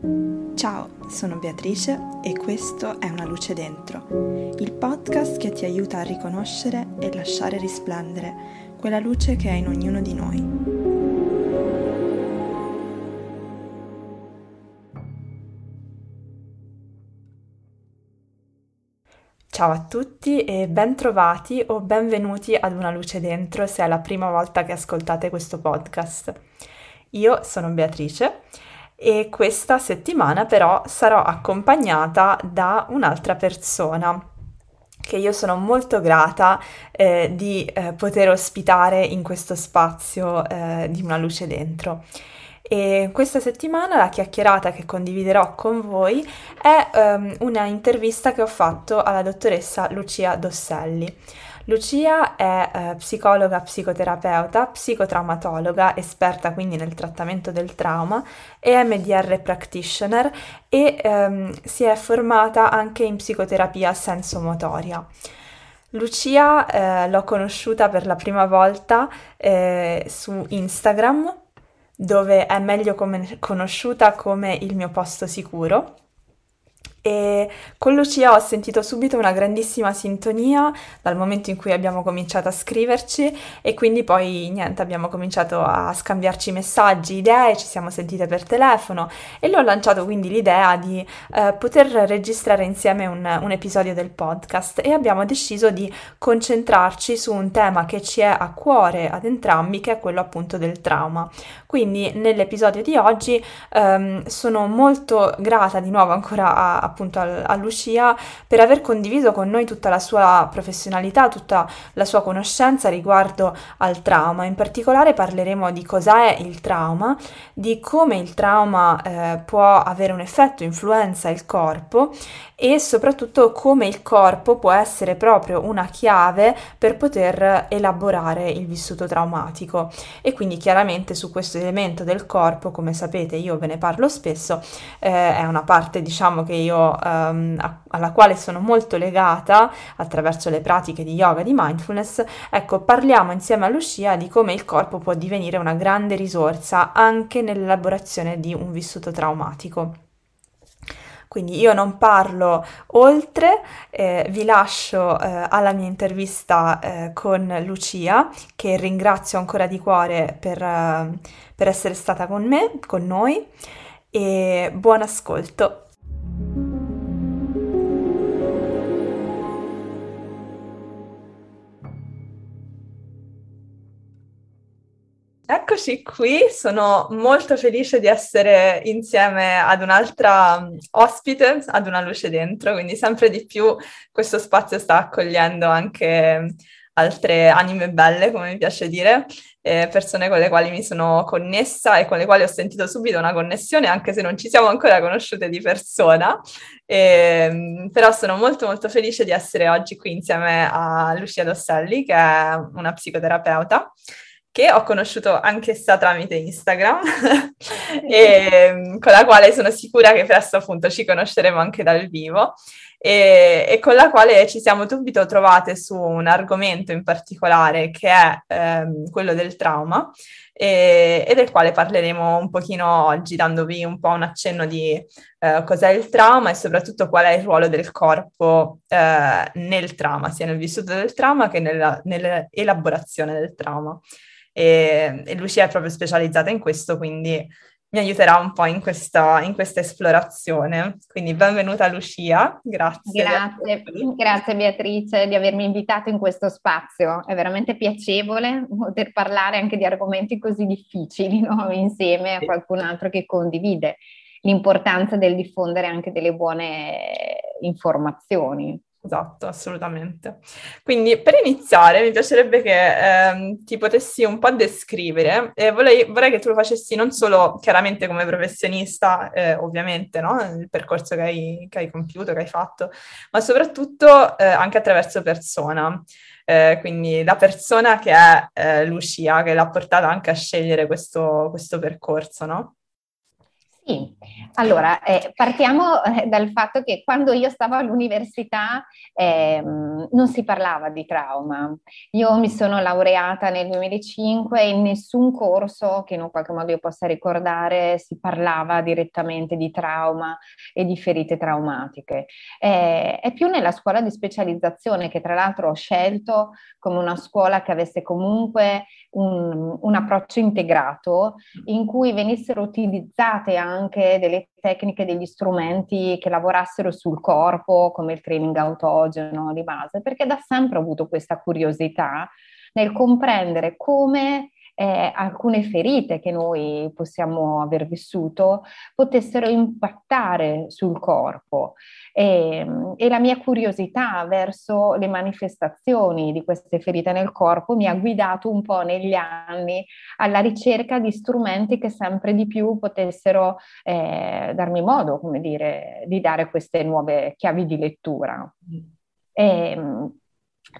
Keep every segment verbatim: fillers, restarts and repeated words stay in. Ciao, sono Beatrice e questo è Una Luce Dentro, il podcast che ti aiuta a riconoscere e lasciare risplendere quella luce che è in ognuno di noi. Ciao a tutti e bentrovati o benvenuti ad Una Luce Dentro se è la prima volta che ascoltate questo podcast. Io sono Beatrice e questa settimana però sarò accompagnata da un'altra persona che io sono molto grata eh, di eh, poter ospitare in questo spazio eh, di Una Luce Dentro. E questa settimana la chiacchierata che condividerò con voi è um, una intervista che ho fatto alla dottoressa Lucia Dosselli. Lucia è uh, psicologa, psicoterapeuta, psicotraumatologa, esperta quindi nel trattamento del trauma, E M D R practitioner e um, si è formata anche in psicoterapia sensomotoria. Lucia eh, l'ho conosciuta per la prima volta eh, su Instagram, dove è meglio come, conosciuta come Il mio posto sicuro, e con Lucia ho sentito subito una grandissima sintonia dal momento in cui abbiamo cominciato a scriverci, e quindi poi niente, abbiamo cominciato a scambiarci messaggi, idee, ci siamo sentite per telefono e le ho lanciato quindi l'idea di eh, poter registrare insieme un, un episodio del podcast, e abbiamo deciso di concentrarci su un tema che ci è a cuore ad entrambi, che è quello appunto del trauma. Quindi nell'episodio di oggi ehm, sono molto grata di nuovo ancora a, appunto a, a Lucia per aver condiviso con noi tutta la sua professionalità, tutta la sua conoscenza riguardo al trauma. In particolare parleremo di cos'è il trauma, di come il trauma eh, può avere un effetto, influenza il corpo, e soprattutto come il corpo può essere proprio una chiave per poter elaborare il vissuto traumatico. E quindi chiaramente su questo elemento del corpo, come sapete io ve ne parlo spesso, eh, è una parte diciamo che io ehm, a, alla quale sono molto legata attraverso le pratiche di yoga, di mindfulness. Ecco, parliamo insieme a Lucia di come il corpo può divenire una grande risorsa anche nell'elaborazione di un vissuto traumatico. Quindi io non parlo oltre, eh, vi lascio eh, alla mia intervista eh, con Lucia, che ringrazio ancora di cuore per, eh, per essere stata con me, con noi, e buon ascolto! Eccoci qui, sono molto felice di essere insieme ad un'altra ospite, ad Una Luce Dentro, quindi sempre di più questo spazio sta accogliendo anche altre anime belle, come mi piace dire, eh, persone con le quali mi sono connessa e con le quali ho sentito subito una connessione, anche se non ci siamo ancora conosciute di persona, eh, però sono molto molto felice di essere oggi qui insieme a Lucia Dosselli, che è una psicoterapeuta, che ho conosciuto anch'essa tramite Instagram e con la quale sono sicura che presto appunto ci conosceremo anche dal vivo, e, e con la quale ci siamo subito trovate su un argomento in particolare che è ehm, quello del trauma, e, e del quale parleremo un pochino oggi, dandovi un po' un accenno di eh, cos'è il trauma e soprattutto qual è il ruolo del corpo eh, nel trauma, sia nel vissuto del trauma che nella, nell'elaborazione del trauma. E, e Lucia è proprio specializzata in questo, quindi mi aiuterà un po' in questa, in questa esplorazione. Quindi benvenuta Lucia, grazie. Grazie, grazie Beatrice di avermi invitato in questo spazio, è veramente piacevole poter parlare anche di argomenti così difficili, no? Insieme a qualcun altro che condivide l'importanza del diffondere anche delle buone informazioni. Esatto, assolutamente. Quindi per iniziare mi piacerebbe che ehm, ti potessi un po' descrivere, e vorrei, vorrei che tu lo facessi non solo chiaramente come professionista, eh, ovviamente, no? Il percorso che hai, che hai compiuto, che hai fatto, ma soprattutto eh, anche attraverso persona, eh, quindi la persona che è eh, Lucia, che l'ha portata anche a scegliere questo, questo percorso, no? Sì, Allora, eh, partiamo dal fatto che quando io stavo all'università eh, non si parlava di trauma. Io mi sono laureata nel duemilacinque e in nessun corso, che in un qualche modo io possa ricordare, si parlava direttamente di trauma e di ferite traumatiche. Eh, è più nella scuola di specializzazione, che tra l'altro ho scelto come una scuola che avesse comunque un, un approccio integrato, in cui venissero utilizzate anche delle tecniche, degli strumenti che lavorassero sul corpo, come il training autogeno di base, perché da sempre ho avuto questa curiosità nel comprendere come eh, alcune ferite che noi possiamo aver vissuto potessero impattare sul corpo, e, e la mia curiosità verso le manifestazioni di queste ferite nel corpo mi ha guidato un po' negli anni alla ricerca di strumenti che sempre di più potessero eh, darmi modo, come dire, di dare queste nuove chiavi di lettura. E,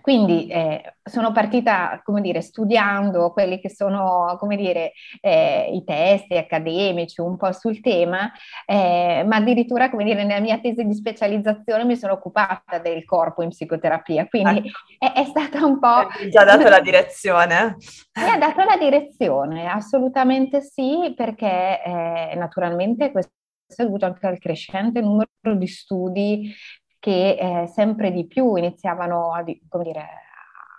Quindi eh, sono partita, come dire, studiando quelli che sono, come dire, eh, i testi accademici un po' sul tema, eh, ma addirittura, come dire, nella mia tesi di specializzazione mi sono occupata del corpo in psicoterapia, quindi ah, è, è stata un po'... Mi ha dato la direzione. Mi ha dato la direzione, assolutamente sì, perché eh, naturalmente questo è dovuto anche al crescente numero di studi che eh, sempre di più iniziavano a, come dire,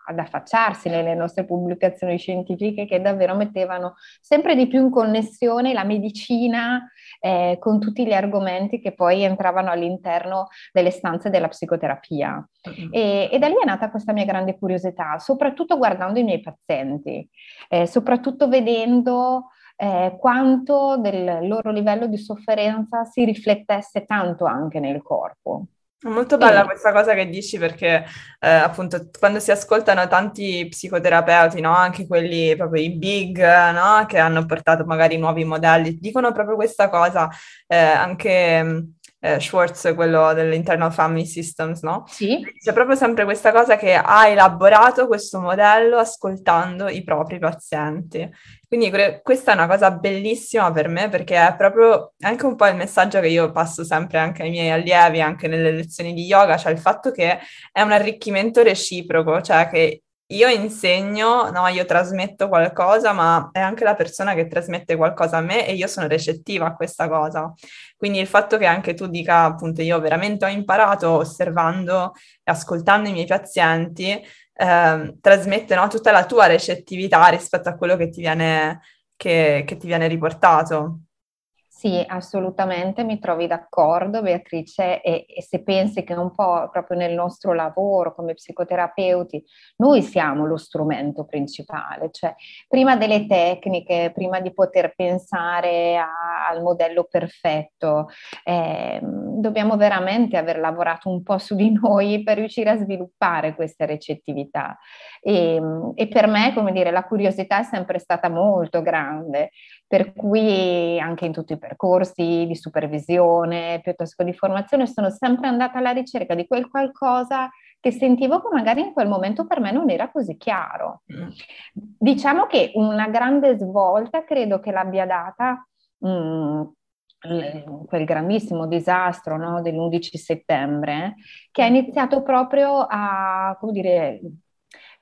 ad affacciarsi nelle nostre pubblicazioni scientifiche, che davvero mettevano sempre di più in connessione la medicina eh, con tutti gli argomenti che poi entravano all'interno delle stanze della psicoterapia. Uh-huh. E, e da lì è nata questa mia grande curiosità, soprattutto guardando i miei pazienti, eh, soprattutto vedendo Eh, quanto del loro livello di sofferenza si riflettesse tanto anche nel corpo. Molto bella questa cosa che dici, perché eh, appunto quando si ascoltano tanti psicoterapeuti, no? Anche quelli proprio i big, no? Che hanno portato magari nuovi modelli, dicono proprio questa cosa, eh, anche eh, Schwartz, quello dell'Internal Family Systems, no? Sì. C'è proprio sempre questa cosa che ha elaborato questo modello ascoltando i propri pazienti. Quindi cre- questa è una cosa bellissima per me, perché è proprio anche un po' il messaggio che io passo sempre anche ai miei allievi, anche nelle lezioni di yoga, cioè il fatto che è un arricchimento reciproco, cioè che io insegno, no, io trasmetto qualcosa, ma è anche la persona che trasmette qualcosa a me e io sono recettiva a questa cosa. Quindi il fatto che anche tu dica, appunto, io veramente ho imparato osservando e ascoltando i miei pazienti, Eh, trasmette, no, tutta la tua recettività rispetto a quello che ti viene, che, che ti viene riportato. Sì, assolutamente, mi trovi d'accordo, Beatrice, e, e se pensi che un po' proprio nel nostro lavoro come psicoterapeuti noi siamo lo strumento principale, cioè prima delle tecniche, prima di poter pensare a, al modello perfetto, eh, dobbiamo veramente aver lavorato un po' su di noi per riuscire a sviluppare questa recettività. E, e per me, come dire, la curiosità è sempre stata molto grande, per cui anche in tutti i percorsi di supervisione piuttosto che di formazione sono sempre andata alla ricerca di quel qualcosa che sentivo che magari in quel momento per me non era così chiaro. Diciamo che una grande svolta credo che l'abbia data mh, quel grandissimo disastro, no, dell'undici settembre, che ha iniziato proprio a, come dire,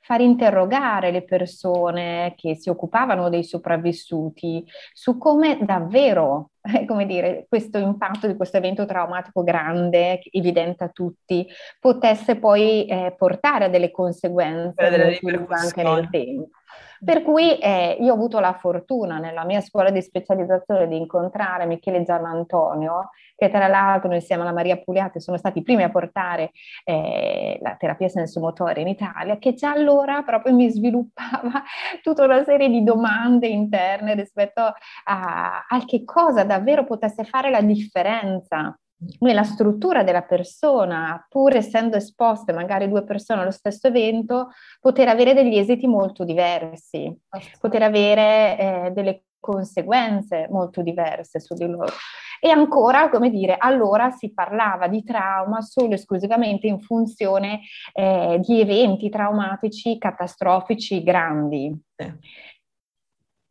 far interrogare le persone che si occupavano dei sopravvissuti su come davvero, come dire, questo impatto di questo evento traumatico grande, evidente a tutti, potesse poi eh, portare a delle conseguenze delle anche nel tempo. Per cui eh, io ho avuto la fortuna nella mia scuola di specializzazione di incontrare Michele Giannantonio, che tra l'altro insieme alla Maria Pugliate sono stati i primi a portare eh, la terapia sensomotoria in Italia, che già allora proprio mi sviluppava tutta una serie di domande interne rispetto a, a che cosa davvero potesse fare la differenza nella struttura della persona, pur essendo esposte magari due persone allo stesso evento, poter avere degli esiti molto diversi, poter avere eh, delle conseguenze molto diverse su di loro. E ancora, come dire, allora si parlava di trauma solo esclusivamente in funzione eh, di eventi traumatici, catastrofici, grandi. Eh.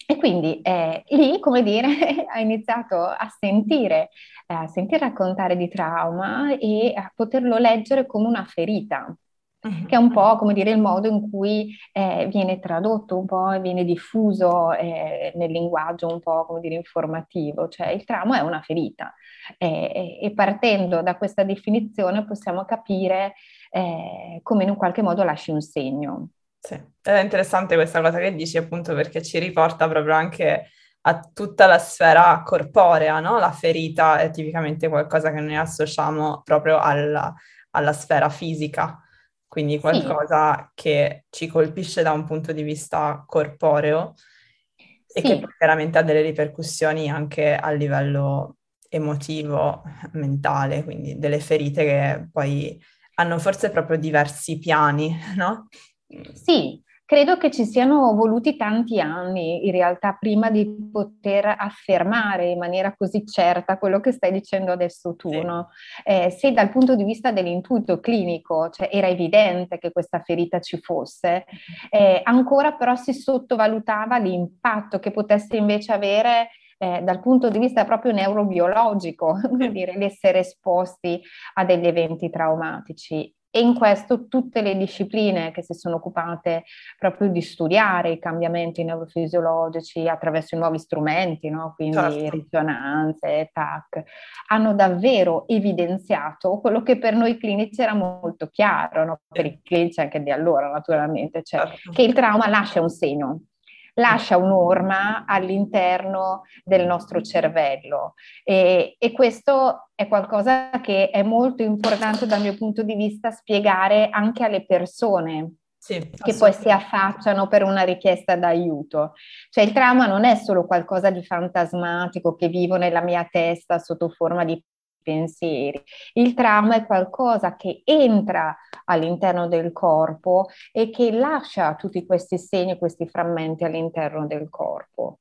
E quindi eh, lì, come dire, ha iniziato a sentire, eh, a sentire raccontare di trauma e a poterlo leggere come una ferita, che è un po', come dire, il modo in cui eh, viene tradotto un po', viene diffuso eh, nel linguaggio un po', come dire, informativo, cioè il trauma è una ferita eh, e partendo da questa definizione possiamo capire eh, come in un qualche modo lasci un segno. Sì, è interessante questa cosa che dici, appunto, perché ci riporta proprio anche a tutta la sfera corporea, no? La ferita è tipicamente qualcosa che noi associamo proprio alla, alla sfera fisica. Quindi qualcosa sì. che ci colpisce da un punto di vista corporeo e sì. che chiaramente ha delle ripercussioni anche a livello emotivo, mentale, quindi delle ferite che poi hanno forse proprio diversi piani, no? Sì. Credo che ci siano voluti tanti anni, in realtà, prima di poter affermare in maniera così certa quello che stai dicendo adesso tu, sì. no? Eh, se dal punto di vista dell'intuito clinico, cioè era evidente che questa ferita ci fosse, eh, ancora però si sottovalutava l'impatto che potesse invece avere Eh, dal punto di vista proprio neurobiologico, vuol dire l'essere esposti a degli eventi traumatici. E in questo tutte le discipline che si sono occupate proprio di studiare i cambiamenti neurofisiologici attraverso i nuovi strumenti, no? Quindi certo. risonanze, T A C, hanno davvero evidenziato quello che per noi clinici era molto chiaro, no? Per i clinici anche di allora naturalmente, cioè certo. che il trauma lascia un segno. Lascia un'orma all'interno del nostro cervello e, e questo è qualcosa che è molto importante dal mio punto di vista spiegare anche alle persone sì, che poi si affacciano per una richiesta d'aiuto. Cioè il trauma non è solo qualcosa di fantasmatico che vivo nella mia testa sotto forma di pensieri. Il trauma è qualcosa che entra all'interno del corpo e che lascia tutti questi segni, questi frammenti all'interno del corpo.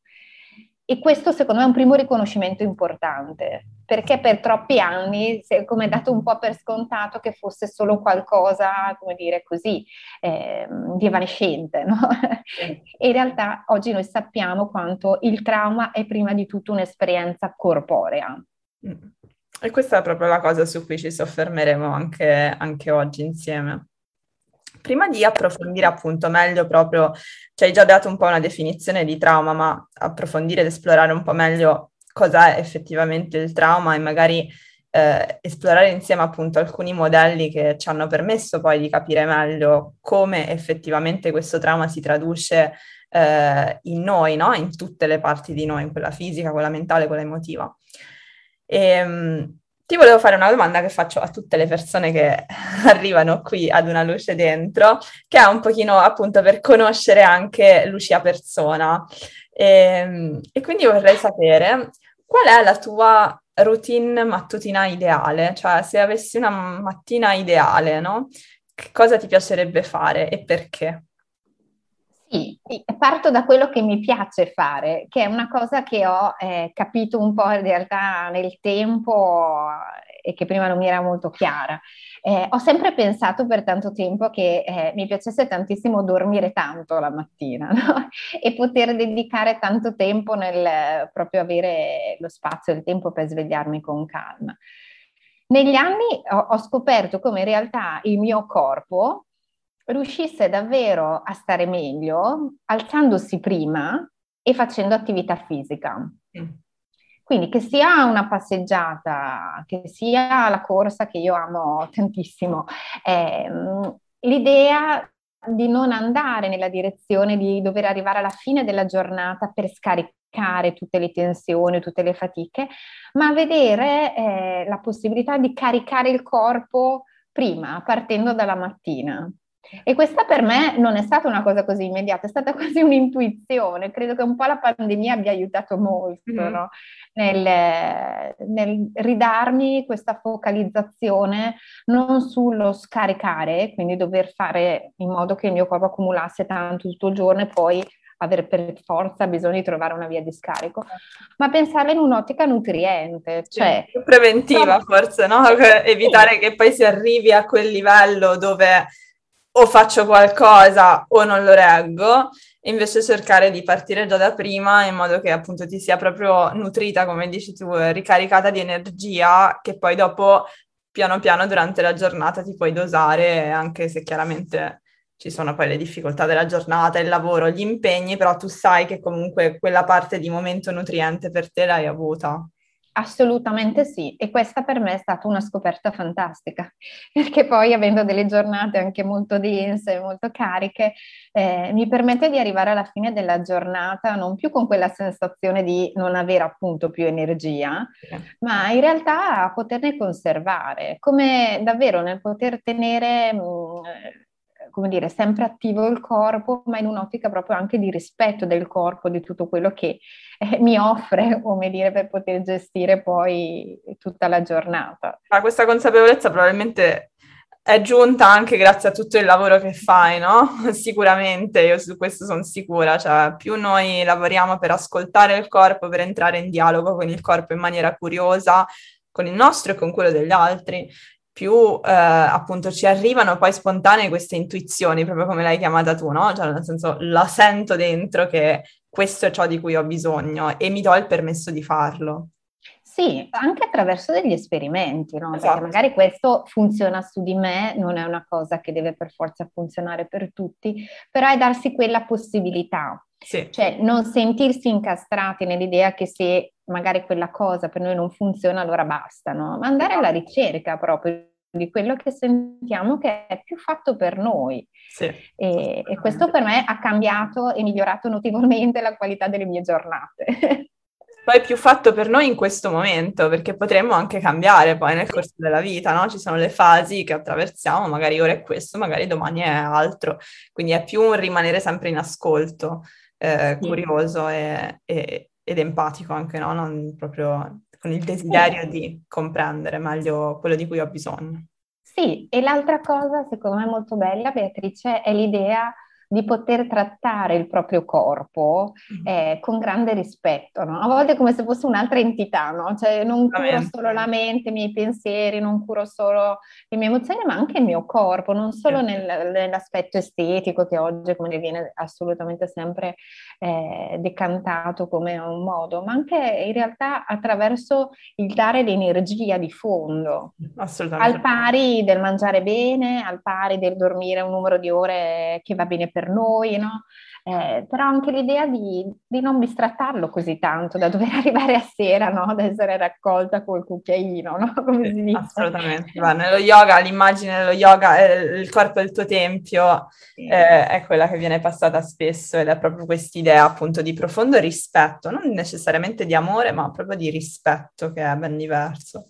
E questo secondo me è un primo riconoscimento importante, perché per troppi anni si è come dato un po' per scontato che fosse solo qualcosa, come dire così, eh, di evanescente, no? In realtà oggi noi sappiamo quanto il trauma è prima di tutto un'esperienza corporea. E questa è proprio la cosa su cui ci soffermeremo anche, anche oggi insieme. Prima di approfondire appunto meglio proprio, ci hai già dato un po' una definizione di trauma, ma approfondire ed esplorare un po' meglio cosa è effettivamente il trauma e magari eh, esplorare insieme appunto alcuni modelli che ci hanno permesso poi di capire meglio come effettivamente questo trauma si traduce eh, in noi, no? In tutte le parti di noi, in quella fisica, quella mentale, quella emotiva. E, um, ti volevo fare una domanda che faccio a tutte le persone che arrivano qui ad Una Luce Dentro, che è un pochino appunto per conoscere anche Lucia persona e, e quindi vorrei sapere qual è la tua routine mattutina ideale, cioè se avessi una mattina ideale, no? Che cosa ti piacerebbe fare e perché? Sì, parto da quello che mi piace fare, che è una cosa che ho eh, capito un po' in realtà nel tempo e che prima non mi era molto chiara. Eh, ho sempre pensato per tanto tempo che eh, mi piacesse tantissimo dormire tanto la mattina, no? E poter dedicare tanto tempo nel proprio avere lo spazio e il tempo per svegliarmi con calma. Negli anni ho, ho scoperto come in realtà il mio corpo riuscisse davvero a stare meglio alzandosi prima e facendo attività fisica. Quindi che sia una passeggiata, che sia la corsa che io amo tantissimo, ehm, l'idea di non andare nella direzione di dover arrivare alla fine della giornata per scaricare tutte le tensioni, tutte le fatiche, ma vedere eh, la possibilità di caricare il corpo prima, partendo dalla mattina. E questa per me non è stata una cosa così immediata, è stata quasi un'intuizione. Credo che un po' la pandemia abbia aiutato molto, mm-hmm. no? nel, nel ridarmi questa focalizzazione non sullo scaricare, quindi dover fare in modo che il mio corpo accumulasse tanto tutto il giorno e poi aver per forza bisogno di trovare una via di scarico, ma pensare in un'ottica nutriente, cioè preventiva, no? Forse, no? Evitare sì. che poi si arrivi a quel livello dove o faccio qualcosa o non lo reggo, e invece cercare di partire già da prima in modo che appunto ti sia proprio nutrita, come dici tu, ricaricata di energia che poi dopo piano piano durante la giornata ti puoi dosare, anche se chiaramente ci sono poi le difficoltà della giornata, il lavoro, gli impegni, però tu sai che comunque quella parte di momento nutriente per te l'hai avuta. Assolutamente sì, e questa per me è stata una scoperta fantastica, perché poi avendo delle giornate anche molto dense, molto cariche, eh, mi permette di arrivare alla fine della giornata non più con quella sensazione di non avere appunto più energia, ma in realtà a poterne conservare, come davvero nel poter tenere... Mh, come dire, sempre attivo il corpo, ma in un'ottica proprio anche di rispetto del corpo, di tutto quello che eh, mi offre, come dire, per poter gestire poi tutta la giornata. Ma questa consapevolezza probabilmente è giunta anche grazie a tutto il lavoro che fai, no? Sicuramente, io su questo sono sicura, cioè più noi lavoriamo per ascoltare il corpo, per entrare in dialogo con il corpo in maniera curiosa, con il nostro e con quello degli altri, più eh, appunto ci arrivano poi spontanee queste intuizioni, proprio come l'hai chiamata tu, no? Cioè nel senso, la sento dentro che questo è ciò di cui ho bisogno e mi do il permesso di farlo. Sì, anche attraverso degli esperimenti, no? Esatto. Perché magari questo funziona su di me, non è una cosa che deve per forza funzionare per tutti, però è darsi quella possibilità. Sì. Cioè non sentirsi incastrati nell'idea che se magari quella cosa per noi non funziona allora basta, no? Ma andare alla ricerca proprio di quello che sentiamo che è più fatto per noi. Sì. E, e questo per me ha cambiato e migliorato notevolmente la qualità delle mie giornate. Poi più fatto per noi in questo momento, perché potremmo anche cambiare poi nel corso della vita, no? Ci sono le fasi che attraversiamo, magari ora è questo, magari domani è altro, quindi è più un rimanere sempre in ascolto, eh, curioso e, e, ed empatico anche, no? Non proprio con il desiderio di comprendere meglio quello di cui ho bisogno. Sì, e l'altra cosa secondo me molto bella, Beatrice, è l'idea di poter trattare il proprio corpo eh, con grande rispetto, no? A volte è come se fosse un'altra entità, no? Cioè non curo solo la mente, i miei pensieri, non curo solo le mie emozioni, ma anche il mio corpo, non solo nel, nell'aspetto estetico che oggi come ne viene assolutamente sempre eh, decantato come un modo, ma anche in realtà attraverso il dare l'energia di fondo, al pari del mangiare bene, al pari del dormire un numero di ore che va bene per noi, no? Eh, però anche l'idea di, di non bistrattarlo così tanto da dover arrivare a sera, no? Ad essere raccolta col cucchiaino, no? Come si dice. Assolutamente. Va, nello yoga, l'immagine dello yoga, eh, il corpo è il tuo tempio, eh, è quella che viene passata spesso ed è proprio quest'idea appunto di profondo rispetto, non necessariamente di amore, ma proprio di rispetto, che è ben diverso.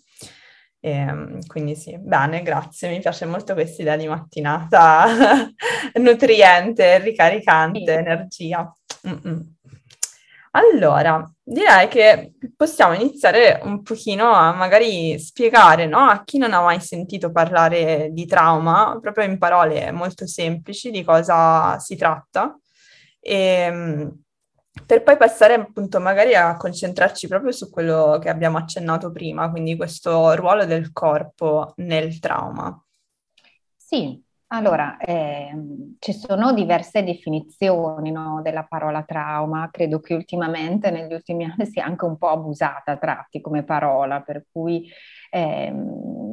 E quindi sì, bene, grazie, mi piace molto questa idea di mattinata nutriente, ricaricante, sì. Energia. Mm-mm. Allora, direi che possiamo iniziare un pochino a magari spiegare, no, a chi non ha mai sentito parlare di trauma, proprio in parole molto semplici, di cosa si tratta, e, per poi passare appunto magari a concentrarci proprio su quello che abbiamo accennato prima, quindi questo ruolo del corpo nel trauma. Sì, allora eh, ci sono diverse definizioni, no, della parola trauma, credo che ultimamente negli ultimi anni sia anche un po' abusata a tratti come parola, per cui eh,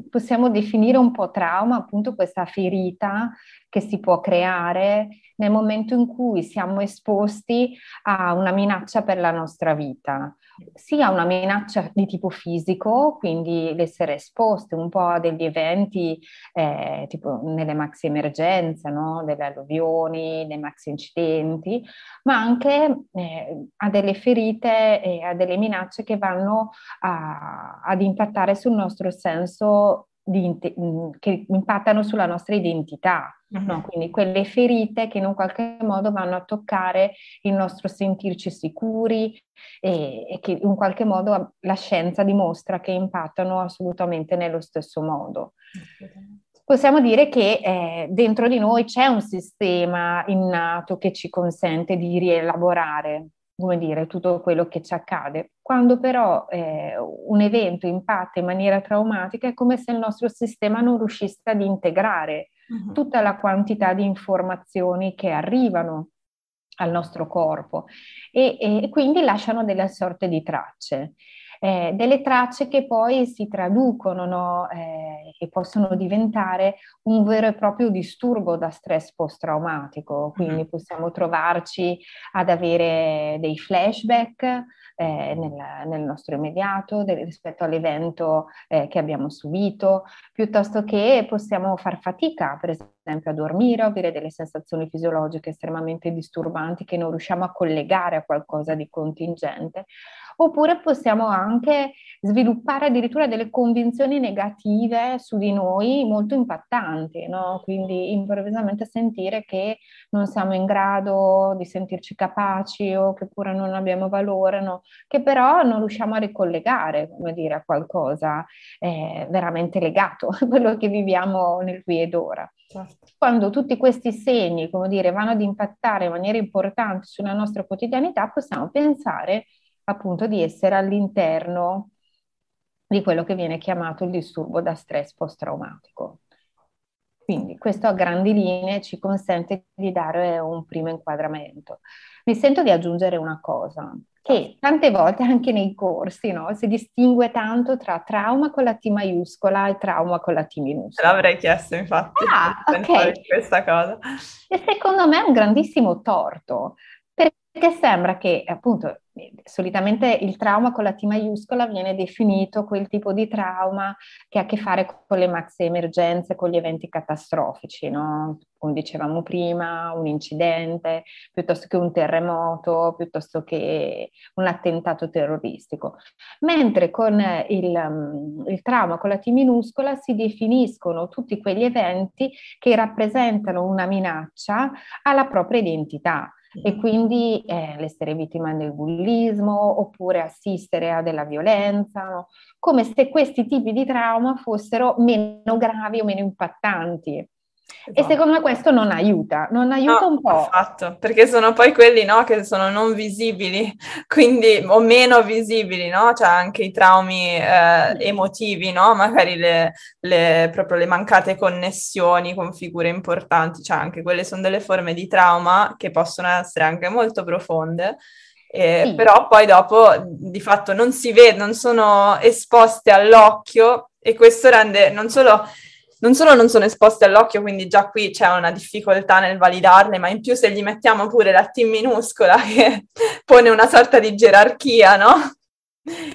possiamo definire un po' trauma appunto questa ferita che si può creare nel momento in cui siamo esposti a una minaccia per la nostra vita, sia una minaccia di tipo fisico, quindi l'essere esposti un po' a degli eventi eh, tipo nelle maxi emergenze, no? Delle alluvioni, dei maxi incidenti, ma anche eh, a delle ferite e a delle minacce che vanno a, ad impattare sul nostro senso, Di, che impattano sulla nostra identità, uh-huh. No? Quindi quelle ferite che in un qualche modo vanno a toccare il nostro sentirci sicuri e, e che in qualche modo la scienza dimostra che impattano assolutamente nello stesso modo. Uh-huh. Possiamo dire che eh, dentro di noi c'è un sistema innato che ci consente di rielaborare, come dire, tutto quello che ci accade. Quando però eh, un evento impatta in maniera traumatica è come se il nostro sistema non riuscisse ad integrare uh-huh. tutta la quantità di informazioni che arrivano al nostro corpo e, e quindi lasciano delle sorte di tracce, eh, delle tracce che poi si traducono, no? eh, e possono diventare un vero e proprio disturbo da stress post-traumatico, quindi possiamo trovarci ad avere dei flashback Eh, nel, nel nostro immediato del, rispetto all'evento eh, che abbiamo subito, piuttosto che possiamo far fatica per esempio a dormire, avere delle sensazioni fisiologiche estremamente disturbanti che non riusciamo a collegare a qualcosa di contingente, oppure possiamo anche sviluppare addirittura delle convinzioni negative su di noi molto impattanti, no? Quindi improvvisamente sentire che non siamo in grado di sentirci capaci o che pure non abbiamo valore, no? Che però non riusciamo a ricollegare, come dire, a qualcosa eh, veramente legato a quello che viviamo nel qui ed ora. Certo. Quando tutti questi segni, come dire, vanno ad impattare in maniera importante sulla nostra quotidianità, possiamo pensare appunto di essere all'interno di quello che viene chiamato il disturbo da stress post-traumatico. Quindi questo a grandi linee ci consente di dare un primo inquadramento. Mi sento di aggiungere una cosa, che tante volte anche nei corsi, no, si distingue tanto tra trauma con la T maiuscola e trauma con la T minuscola. L'avrei chiesto infatti. Ah, ok. Questa cosa. E secondo me è un grandissimo torto, perché sembra che appunto solitamente il trauma con la T maiuscola viene definito quel tipo di trauma che ha a che fare con le maxi emergenze, con gli eventi catastrofici, no? Come dicevamo prima, un incidente, piuttosto che un terremoto, piuttosto che un attentato terroristico. Mentre con il, il trauma con la T minuscola si definiscono tutti quegli eventi che rappresentano una minaccia alla propria identità. E quindi eh, l'essere vittima del bullismo oppure assistere a della violenza, no? Come se questi tipi di trauma fossero meno gravi o meno impattanti. Esatto. E secondo me questo non aiuta, non aiuta no, un po'. Affatto, perché sono poi quelli, no, che sono non visibili, quindi o meno visibili, no? Cioè anche i traumi eh, emotivi, no? Magari le, le, proprio le mancate connessioni con figure importanti, cioè anche quelle sono delle forme di trauma che possono essere anche molto profonde. Eh, sì. Però poi dopo di fatto non si vede, non sono esposte all'occhio e questo rende non solo... Non solo non sono esposte all'occhio, quindi già qui c'è una difficoltà nel validarle, ma in più se gli mettiamo pure la T minuscola che pone una sorta di gerarchia, no?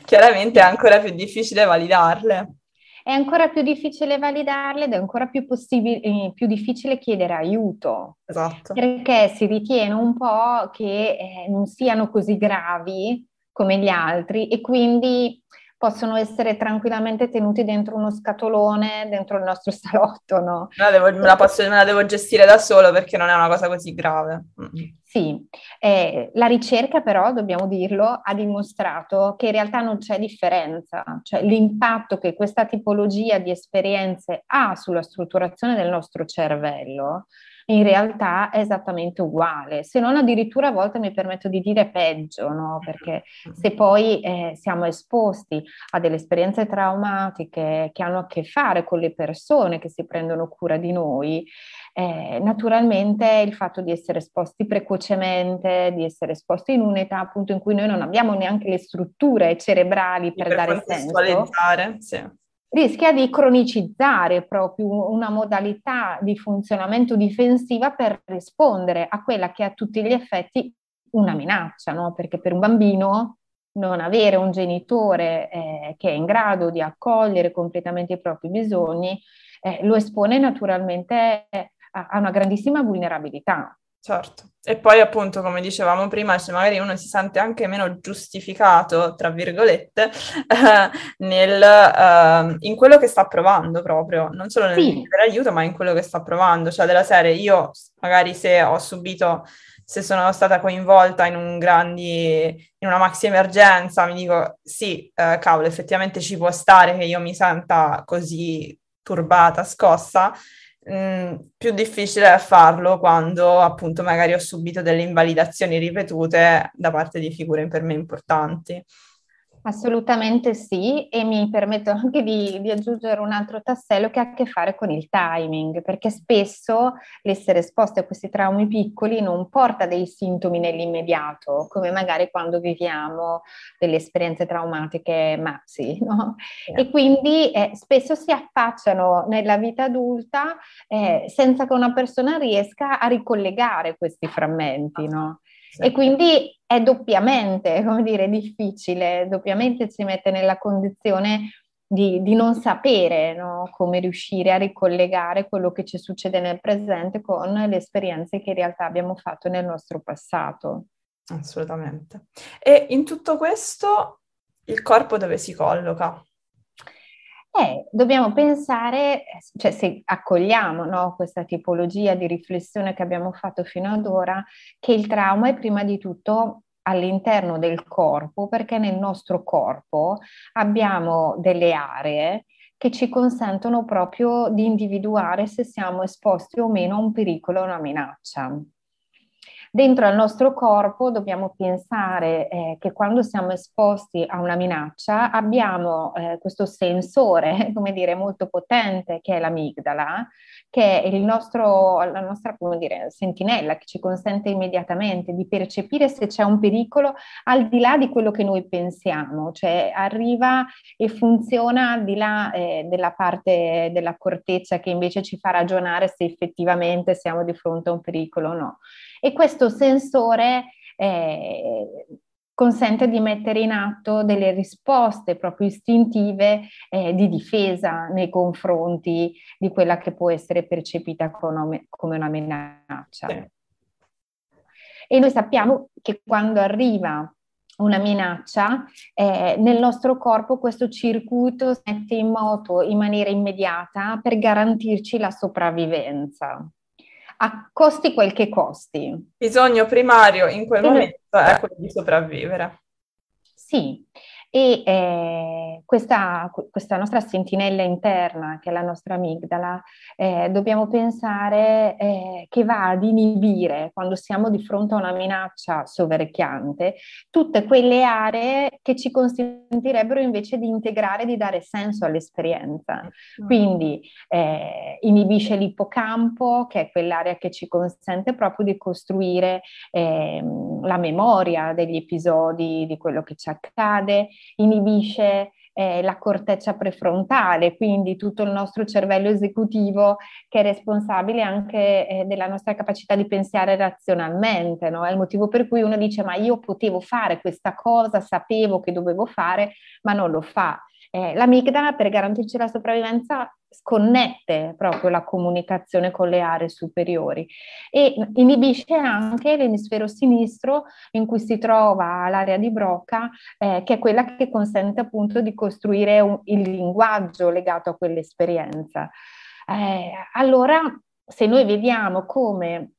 Chiaramente è ancora più difficile validarle. È ancora più difficile validarle ed è ancora più, possib- più difficile chiedere aiuto. Esatto. Perché si ritiene un po' che eh, non siano così gravi come gli altri e quindi... possono essere tranquillamente tenuti dentro uno scatolone, dentro il nostro salotto, no? Me la, devo, me la, posso, me la devo gestire da solo perché non è una cosa così grave. Mm. Sì, eh, la ricerca però, dobbiamo dirlo, ha dimostrato che in realtà non c'è differenza, cioè l'impatto che questa tipologia di esperienze ha sulla strutturazione del nostro cervello in realtà è esattamente uguale, se non addirittura a volte mi permetto di dire peggio, no? Perché se poi eh, siamo esposti a delle esperienze traumatiche che hanno a che fare con le persone che si prendono cura di noi, eh, naturalmente il fatto di essere esposti precocemente, di essere esposti in un'età appunto in cui noi non abbiamo neanche le strutture cerebrali per, per dare senso, sì. Rischia di cronicizzare proprio una modalità di funzionamento difensiva per rispondere a quella che è a tutti gli effetti una minaccia, no? Perché per un bambino non avere un genitore eh, che è in grado di accogliere completamente i propri bisogni eh, lo espone naturalmente a, a una grandissima vulnerabilità. Certo, e poi appunto come dicevamo prima, cioè magari uno si sente anche meno giustificato, tra virgolette, eh, nel, eh, in quello che sta provando proprio, non solo nel sì. Aiuto, ma in quello che sta provando, cioè della serie io magari se ho subito, se sono stata coinvolta in un grandi, in una maxi emergenza, mi dico sì, eh, cavolo, effettivamente ci può stare che io mi senta così turbata, scossa. Mm, più difficile è farlo quando appunto magari ho subito delle invalidazioni ripetute da parte di figure per me importanti. Assolutamente sì, e mi permetto anche di, di aggiungere un altro tassello che ha a che fare con il timing, perché spesso l'essere esposti a questi traumi piccoli non porta dei sintomi nell'immediato, come magari quando viviamo delle esperienze traumatiche maxi, no? Yeah. E quindi eh, spesso si affacciano nella vita adulta eh, senza che una persona riesca a ricollegare questi frammenti, no? E quindi è doppiamente, come dire, difficile, doppiamente ci mette nella condizione di, di non sapere, no? Come riuscire a ricollegare quello che ci succede nel presente con le esperienze che in realtà abbiamo fatto nel nostro passato. Assolutamente. E in tutto questo il corpo dove si colloca? Eh, dobbiamo pensare, cioè se accogliamo, no, questa tipologia di riflessione che abbiamo fatto fino ad ora, che il trauma è prima di tutto all'interno del corpo, perché nel nostro corpo abbiamo delle aree che ci consentono proprio di individuare se siamo esposti o meno a un pericolo o a una minaccia. Dentro al nostro corpo dobbiamo pensare eh, che quando siamo esposti a una minaccia abbiamo eh, questo sensore, come dire, molto potente, che è l'amigdala, che è il nostro, la nostra, come dire, sentinella, che ci consente immediatamente di percepire se c'è un pericolo al di là di quello che noi pensiamo, cioè arriva e funziona al di là eh, della parte della corteccia che invece ci fa ragionare se effettivamente siamo di fronte a un pericolo o no. E questo sensore eh, consente di mettere in atto delle risposte proprio istintive eh, di difesa nei confronti di quella che può essere percepita come una minaccia. Sì. E noi sappiamo che quando arriva una minaccia, eh, nel nostro corpo questo circuito si mette in moto in maniera immediata per garantirci la sopravvivenza. A costi quel che costi. Bisogno primario in quel momento è quello di sopravvivere. Sì, e eh, questa, questa nostra sentinella interna, che è la nostra amigdala, eh, dobbiamo pensare eh, che va ad inibire, quando siamo di fronte a una minaccia soverchiante, tutte quelle aree che ci consentirebbero invece di integrare, di dare senso all'esperienza. Quindi eh, inibisce l'ippocampo, che è quell'area che ci consente proprio di costruire eh, la memoria degli episodi, di quello che ci accade. Inibisce eh, la corteccia prefrontale, quindi tutto il nostro cervello esecutivo, che è responsabile anche eh, della nostra capacità di pensare razionalmente, no? È il motivo per cui uno dice: ma io potevo fare questa cosa, sapevo che dovevo fare, ma non lo fa. Eh, l'amigdala, per garantirci la sopravvivenza, sconnette proprio la comunicazione con le aree superiori e inibisce anche l'emisfero sinistro, in cui si trova l'area di Broca, eh, che è quella che consente appunto di costruire un, il linguaggio legato a quell'esperienza. Eh, allora, se noi vediamo come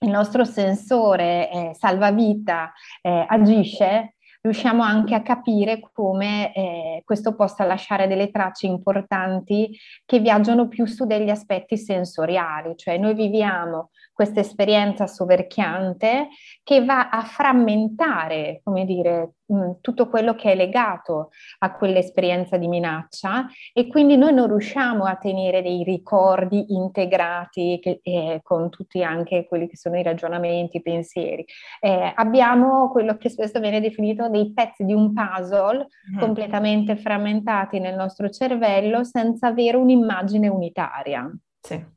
il nostro sensore eh, salvavita eh, agisce, riusciamo anche a capire come eh, questo possa lasciare delle tracce importanti che viaggiano più su degli aspetti sensoriali, cioè noi viviamo questa esperienza soverchiante che va a frammentare, come dire, mh, tutto quello che è legato a quell'esperienza di minaccia, e quindi noi non riusciamo a tenere dei ricordi integrati che, eh, con tutti anche quelli che sono i ragionamenti, i pensieri. Eh, abbiamo quello che spesso viene definito dei pezzi di un puzzle mm-hmm. completamente frammentati nel nostro cervello senza avere un'immagine unitaria. Sì.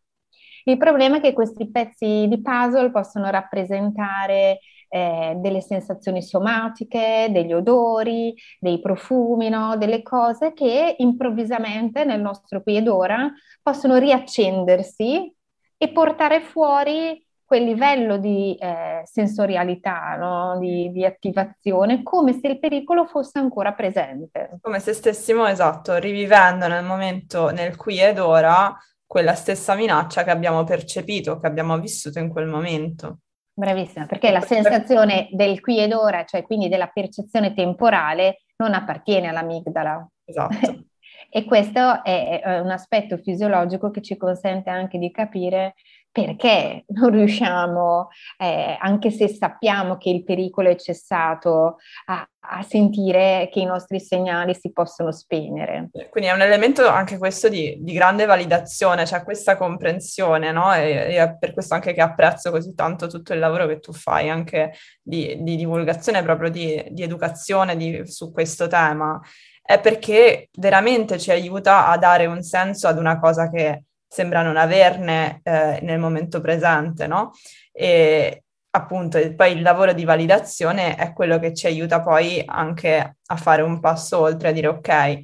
Il problema è che questi pezzi di puzzle possono rappresentare eh, delle sensazioni somatiche, degli odori, dei profumi, no? Delle cose che improvvisamente nel nostro qui ed ora possono riaccendersi e portare fuori quel livello di eh, sensorialità, no? di, di attivazione, come se il pericolo fosse ancora presente. Come se stessimo, esatto, rivivendo nel momento, nel qui ed ora, quella stessa minaccia che abbiamo percepito, che abbiamo vissuto in quel momento. Bravissima, perché la sensazione del qui ed ora, cioè quindi della percezione temporale, non appartiene all'amigdala. Esatto. E questo è un aspetto fisiologico che ci consente anche di capire perché non riusciamo, eh, anche se sappiamo che il pericolo è cessato, a, a sentire che i nostri segnali si possono spegnere. Quindi è un elemento anche questo di, di grande validazione, cioè questa comprensione, no? E, e è per questo anche che apprezzo così tanto tutto il lavoro che tu fai, anche di, di divulgazione, proprio di, di educazione di, su questo tema, è perché veramente ci aiuta a dare un senso ad una cosa che sembra non averne eh, nel momento presente, no? E appunto poi il lavoro di validazione è quello che ci aiuta poi anche a fare un passo oltre, a dire ok,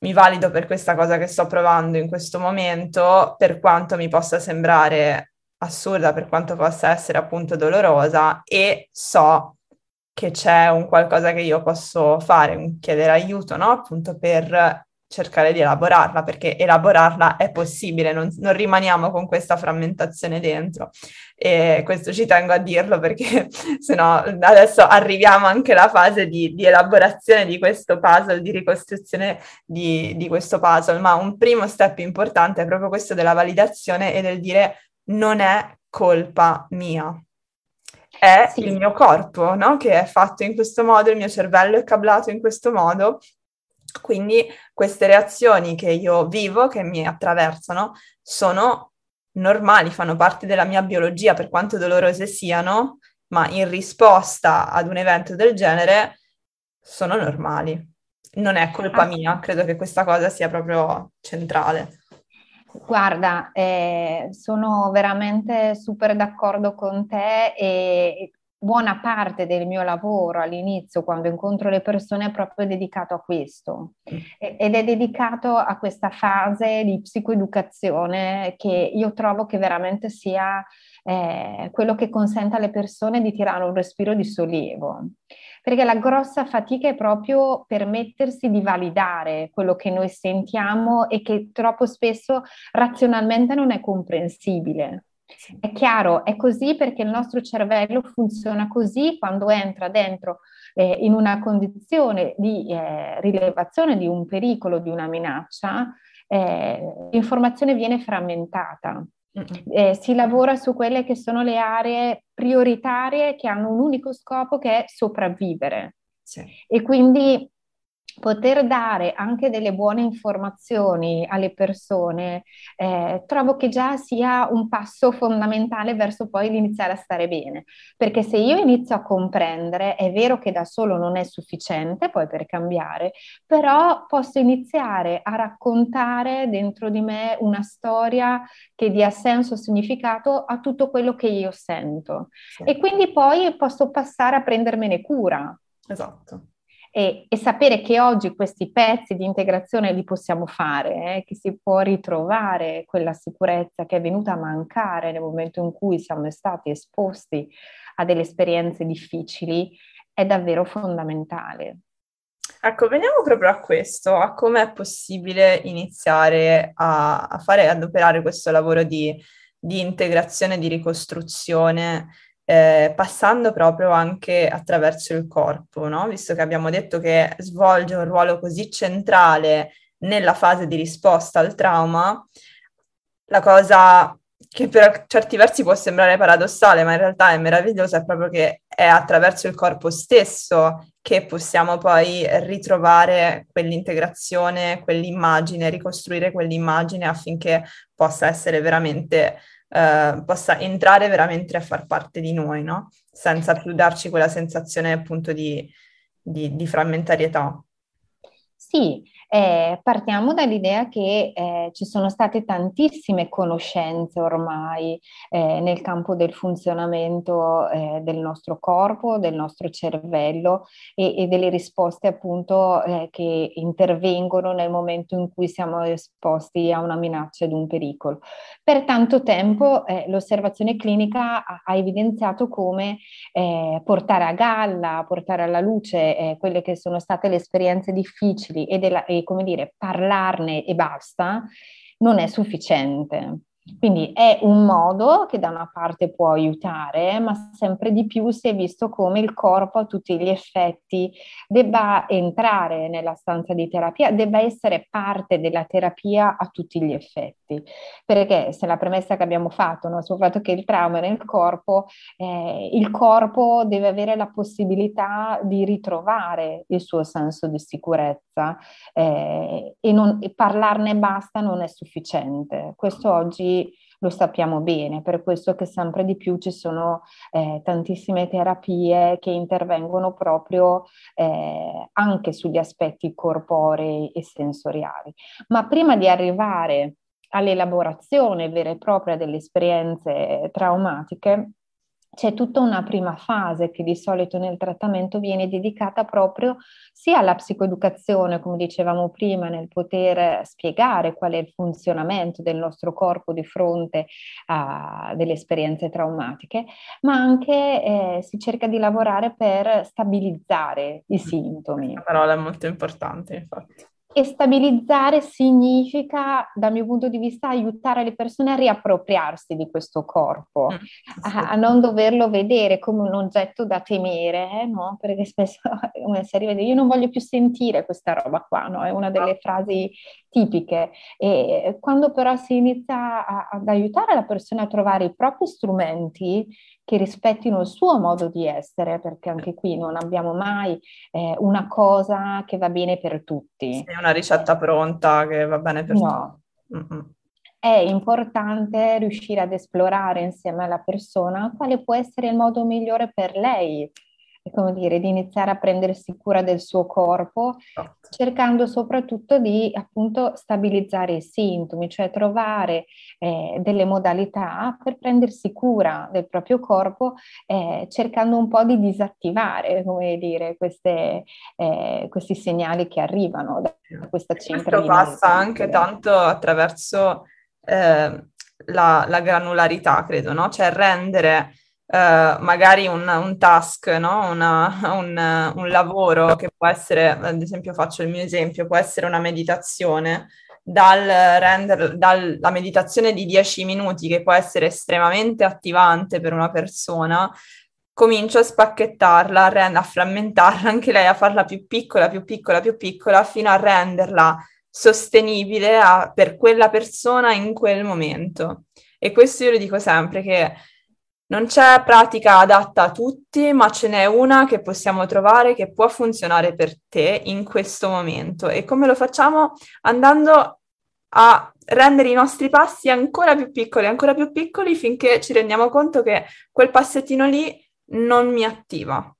mi valido per questa cosa che sto provando in questo momento, per quanto mi possa sembrare assurda, per quanto possa essere appunto dolorosa, e so che c'è un qualcosa che io posso fare, un chiedere aiuto, no? Appunto per cercare di elaborarla, perché elaborarla è possibile, non, non rimaniamo con questa frammentazione dentro, e questo ci tengo a dirlo perché sennò adesso arriviamo anche alla fase di, di elaborazione di questo puzzle, di ricostruzione di, di questo puzzle, ma un primo step importante è proprio questo della validazione e del dire non è colpa mia. È sì. Il mio corpo, no? Che è fatto in questo modo, il mio cervello è cablato in questo modo. Quindi queste reazioni che io vivo, che mi attraversano, sono normali, fanno parte della mia biologia, per quanto dolorose siano, ma in risposta ad un evento del genere sono normali. Non è colpa mia, credo che questa cosa sia proprio centrale. Guarda, eh, sono veramente super d'accordo con te e buona parte del mio lavoro all'inizio, quando incontro le persone, è proprio dedicato a questo, ed è dedicato a questa fase di psicoeducazione che io trovo che veramente sia eh, quello che consente alle persone di tirare un respiro di sollievo, perché la grossa fatica è proprio permettersi di validare quello che noi sentiamo e che troppo spesso razionalmente non è comprensibile. È chiaro, è così perché il nostro cervello funziona così quando entra dentro eh, in una condizione di eh, rilevazione di un pericolo, di una minaccia, eh, l'informazione viene frammentata. Eh, si lavora su quelle che sono le aree prioritarie che hanno un unico scopo, che è sopravvivere. Sì. E quindi poter dare anche delle buone informazioni alle persone, eh, trovo che già sia un passo fondamentale verso poi l'iniziare a stare bene, perché se io inizio a comprendere, è vero che da solo non è sufficiente poi per cambiare, però posso iniziare a raccontare dentro di me una storia che dia senso, significato a tutto quello che io sento, sì. E quindi poi posso passare a prendermene cura. Esatto. E, e sapere che oggi questi pezzi di integrazione li possiamo fare, eh, che si può ritrovare quella sicurezza che è venuta a mancare nel momento in cui siamo stati esposti a delle esperienze difficili, è davvero fondamentale. Ecco, veniamo proprio a questo, a come è possibile iniziare a, a fare, ad operare questo lavoro di, di integrazione, di ricostruzione, Eh, passando proprio anche attraverso il corpo, no? Visto che abbiamo detto che svolge un ruolo così centrale nella fase di risposta al trauma, la cosa che per certi versi può sembrare paradossale, ma in realtà è meravigliosa, è proprio che è attraverso il corpo stesso che possiamo poi ritrovare quell'integrazione, quell'immagine, ricostruire quell'immagine affinché possa essere veramente Uh, possa entrare veramente a far parte di noi, no? Senza più darci quella sensazione appunto di, di, di frammentarietà. Sì, eh, partiamo dall'idea che eh, ci sono state tantissime conoscenze ormai eh, nel campo del funzionamento eh, del nostro corpo, del nostro cervello e, e delle risposte appunto eh, che intervengono nel momento in cui siamo esposti a una minaccia ed un pericolo. Per tanto tempo eh, l'osservazione clinica ha, ha evidenziato come eh, portare a galla, portare alla luce eh, quelle che sono state le esperienze difficili e, della, e come dire, parlarne e basta non è sufficiente. Quindi è un modo che da una parte può aiutare, ma sempre di più si è visto come il corpo a tutti gli effetti debba entrare nella stanza di terapia, debba essere parte della terapia a tutti gli effetti. Perché se la premessa che abbiamo fatto, no, sul fatto che il trauma è nel corpo, eh, il corpo deve avere la possibilità di ritrovare il suo senso di sicurezza eh, e, non, e parlarne basta non è sufficiente. Questo oggi lo sappiamo bene, per questo che sempre di più ci sono eh, tantissime terapie che intervengono proprio eh, anche sugli aspetti corporei e sensoriali. Ma prima di arrivare all'elaborazione vera e propria delle esperienze traumatiche, c'è tutta una prima fase che di solito nel trattamento viene dedicata proprio sia alla psicoeducazione, come dicevamo prima, nel poter spiegare qual è il funzionamento del nostro corpo di fronte a delle esperienze traumatiche, ma anche eh, si cerca di lavorare per stabilizzare i sintomi. La parola è molto importante, infatti. E stabilizzare significa, dal mio punto di vista, aiutare le persone a riappropriarsi di questo corpo, a, a non doverlo vedere come un oggetto da temere, no? Perché spesso uno si arriva a dire, io non voglio più sentire questa roba qua, no? È una delle frasi tipiche. E quando però si inizia a, ad aiutare la persona a trovare i propri strumenti, che rispettino il suo modo di essere, perché anche qui non abbiamo mai eh, una cosa che va bene per tutti. È una ricetta pronta che va bene per no. tutti. Mm-mm. È importante riuscire ad esplorare insieme alla persona quale può essere il modo migliore per lei, è come dire, di iniziare a prendersi cura del suo corpo, cercando soprattutto di appunto stabilizzare i sintomi, cioè trovare eh, delle modalità per prendersi cura del proprio corpo, eh, cercando un po' di disattivare, come dire, queste, eh, questi segnali che arrivano da questa centralina. Questo passa anche tanto attraverso eh, la, la granularità, credo, no? Cioè rendere... Uh, magari un, un task, no? Una, un, un lavoro che può essere, ad esempio faccio il mio esempio, può essere una meditazione, dal render, dalla meditazione di dieci minuti che può essere estremamente attivante per una persona, comincio a spacchettarla, a, rend- a frammentarla anche lei, a farla più piccola, più piccola, più piccola, fino a renderla sostenibile a, per quella persona in quel momento. E questo io lo dico sempre, che non c'è pratica adatta a tutti, ma ce n'è una che possiamo trovare che può funzionare per te in questo momento. E come lo facciamo? Andando a rendere i nostri passi ancora più piccoli, ancora più piccoli, finché ci rendiamo conto che quel passettino lì non mi attiva,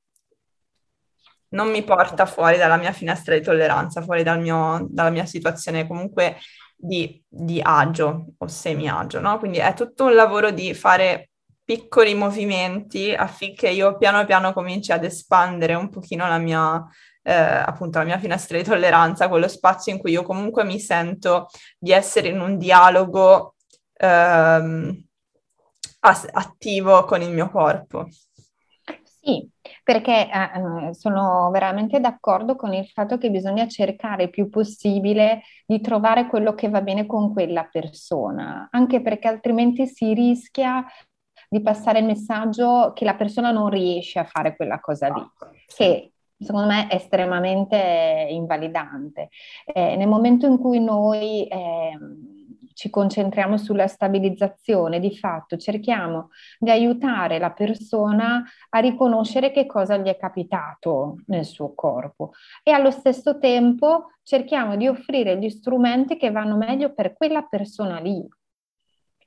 non mi porta fuori dalla mia finestra di tolleranza, fuori dal mio, dalla mia situazione comunque di, di agio o semi-agio, no? Quindi è tutto un lavoro di fare piccoli movimenti affinché io piano piano cominci ad espandere un pochino la mia, eh, appunto la mia finestra di tolleranza, quello spazio in cui io comunque mi sento di essere in un dialogo ehm, as- attivo con il mio corpo. Sì, perché eh, sono veramente d'accordo con il fatto che bisogna cercare il più possibile di trovare quello che va bene con quella persona, anche perché altrimenti si rischia di passare il messaggio che la persona non riesce a fare quella cosa lì, che secondo me è estremamente invalidante. Eh, nel momento in cui noi eh, ci concentriamo sulla stabilizzazione, di fatto cerchiamo di aiutare la persona a riconoscere che cosa gli è capitato nel suo corpo e allo stesso tempo cerchiamo di offrire gli strumenti che vanno meglio per quella persona lì.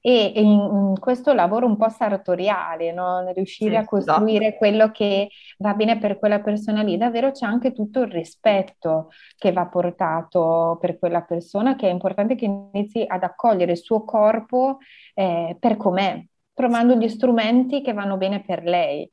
E in questo lavoro un po' sartoriale, no? Riuscire sì, a costruire esatto. quello che va bene per quella persona lì, davvero c'è anche tutto il rispetto che va portato per quella persona, che è importante che inizi ad accogliere il suo corpo eh, per com'è, trovando gli strumenti che vanno bene per lei.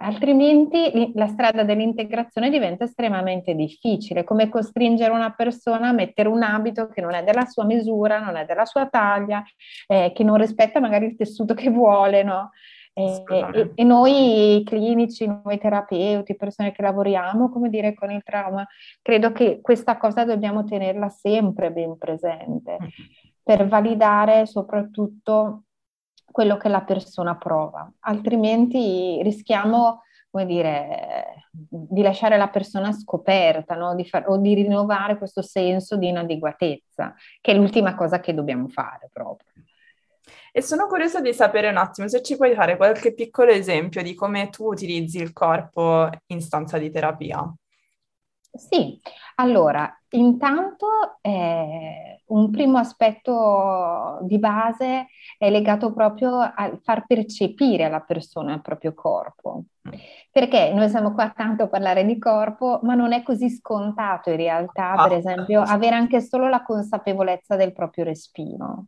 Altrimenti la strada dell'integrazione diventa estremamente difficile, come costringere una persona a mettere un abito che non è della sua misura, non è della sua taglia, eh, che non rispetta magari il tessuto che vuole, no? E, e, e noi clinici, noi terapeuti, persone che lavoriamo, come dire, con il trauma, credo che questa cosa dobbiamo tenerla sempre ben presente. per validare soprattutto quello che la persona prova, altrimenti rischiamo, come dire, di lasciare la persona scoperta, no? Di far, o di rinnovare questo senso di inadeguatezza, che è l'ultima cosa che dobbiamo fare proprio. E sono curiosa di sapere un attimo se ci puoi fare qualche piccolo esempio di come tu utilizzi il corpo in stanza di terapia. Sì, allora, intanto eh, un primo aspetto di base è legato proprio al far percepire alla persona il proprio corpo, perché noi siamo qua tanto a parlare di corpo, ma non è così scontato in realtà, per esempio, avere anche solo la consapevolezza del proprio respiro.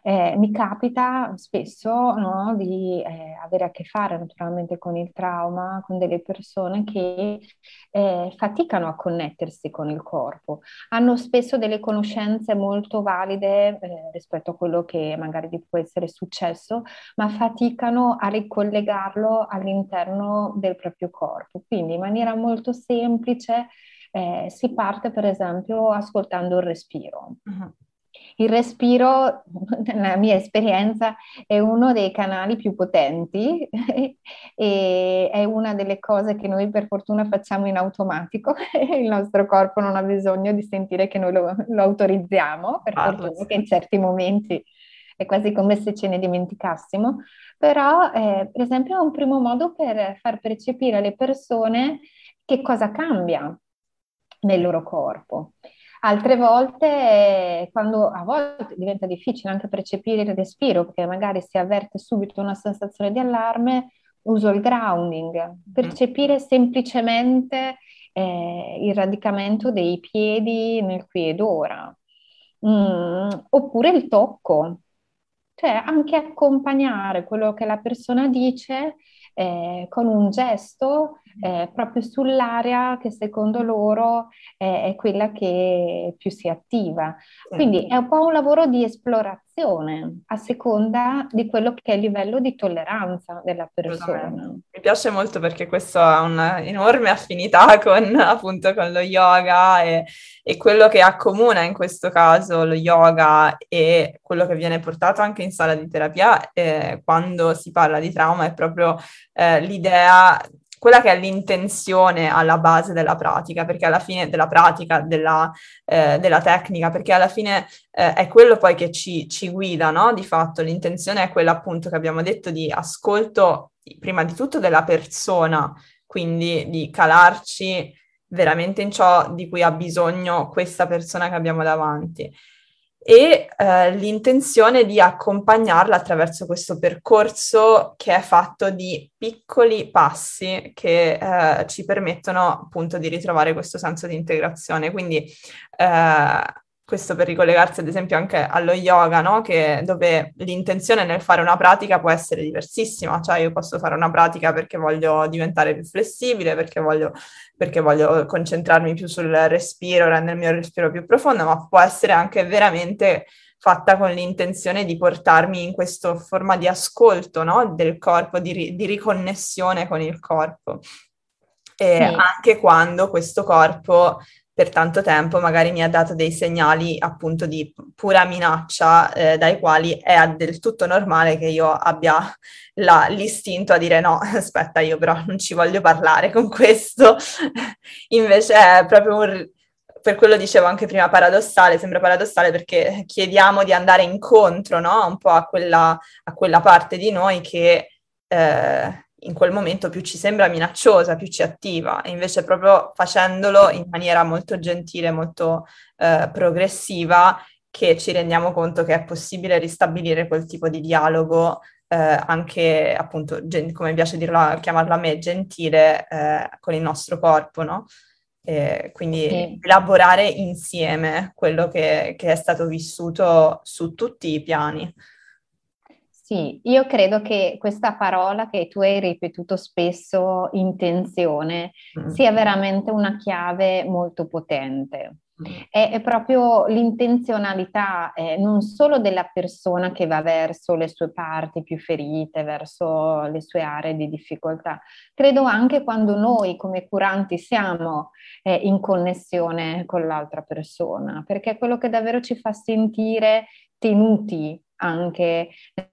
Eh, mi capita spesso, no, di eh, avere a che fare naturalmente con il trauma, con delle persone che eh, faticano a connettersi con il corpo, hanno spesso delle conoscenze molto valide eh, rispetto a quello che magari gli può essere successo, ma faticano a ricollegarlo all'interno del proprio corpo, quindi in maniera molto semplice eh, si parte per esempio ascoltando il respiro. Uh-huh. Il respiro, nella mia esperienza, è uno dei canali più potenti e è una delle cose che noi per fortuna facciamo in automatico. Il nostro corpo non ha bisogno di sentire che noi lo, lo autorizziamo, per ah, fortuna sì. Che in certi momenti è quasi come se ce ne dimenticassimo, però eh, per esempio è un primo modo per far percepire alle persone che cosa cambia nel loro corpo. Altre volte, quando a volte diventa difficile anche percepire il respiro, perché magari si avverte subito una sensazione di allarme, uso il grounding, percepire semplicemente eh, il radicamento dei piedi nel qui ed ora, mm, oppure il tocco, cioè anche accompagnare quello che la persona dice Eh, con un gesto eh, proprio sull'area che secondo loro eh, è quella che più si attiva. Quindi è un po' un lavoro di esplorazione a seconda di quello che è il livello di tolleranza della persona. Mi piace molto perché questo ha un'enorme affinità con, appunto, con lo yoga e, e quello che accomuna in questo caso lo yoga e quello che viene portato anche in sala di terapia eh, quando si parla di trauma è proprio Eh, l'idea, quella che è l'intenzione alla base della pratica, perché alla fine della pratica, della, eh, della tecnica, perché alla fine eh, è quello poi che ci, ci guida, no? Di fatto l'intenzione è quella appunto che abbiamo detto di ascolto prima di tutto della persona, quindi di calarci veramente in ciò di cui ha bisogno questa persona che abbiamo davanti. e eh, l'intenzione di accompagnarla attraverso questo percorso che è fatto di piccoli passi che eh, ci permettono appunto di ritrovare questo senso di integrazione. Quindi eh, questo per ricollegarsi ad esempio anche allo yoga, no? Che, dove l'intenzione nel fare una pratica può essere diversissima, cioè io posso fare una pratica perché voglio diventare più flessibile, perché voglio, perché voglio concentrarmi più sul respiro, rendermi il respiro più profondo, ma può essere anche veramente fatta con l'intenzione di portarmi in questa forma di ascolto, no? Del corpo, di, ri- di riconnessione con il corpo. E sì. Anche quando questo corpo per tanto tempo magari mi ha dato dei segnali appunto di pura minaccia eh, dai quali è del tutto normale che io abbia la, l'istinto a dire no, aspetta, io però non ci voglio parlare con questo. Invece è proprio un, per quello dicevo anche prima, paradossale, sembra paradossale perché chiediamo di andare incontro, no? Un po' a quella, a quella parte di noi che eh, in quel momento più ci sembra minacciosa, più ci attiva, e invece proprio facendolo in maniera molto gentile, molto eh, progressiva, che ci rendiamo conto che è possibile ristabilire quel tipo di dialogo eh, anche appunto, gen- come piace dirlo, chiamarlo a me, gentile eh, con il nostro corpo, no? E quindi sì. Elaborare insieme quello che, che è stato vissuto su tutti i piani. Sì, io credo che questa parola che tu hai ripetuto spesso, intenzione, sia veramente una chiave molto potente. È, è proprio l'intenzionalità eh, non solo della persona che va verso le sue parti più ferite, verso le sue aree di difficoltà. Credo anche quando noi come curanti siamo eh, in connessione con l'altra persona, perché è quello che davvero ci fa sentire tenuti anche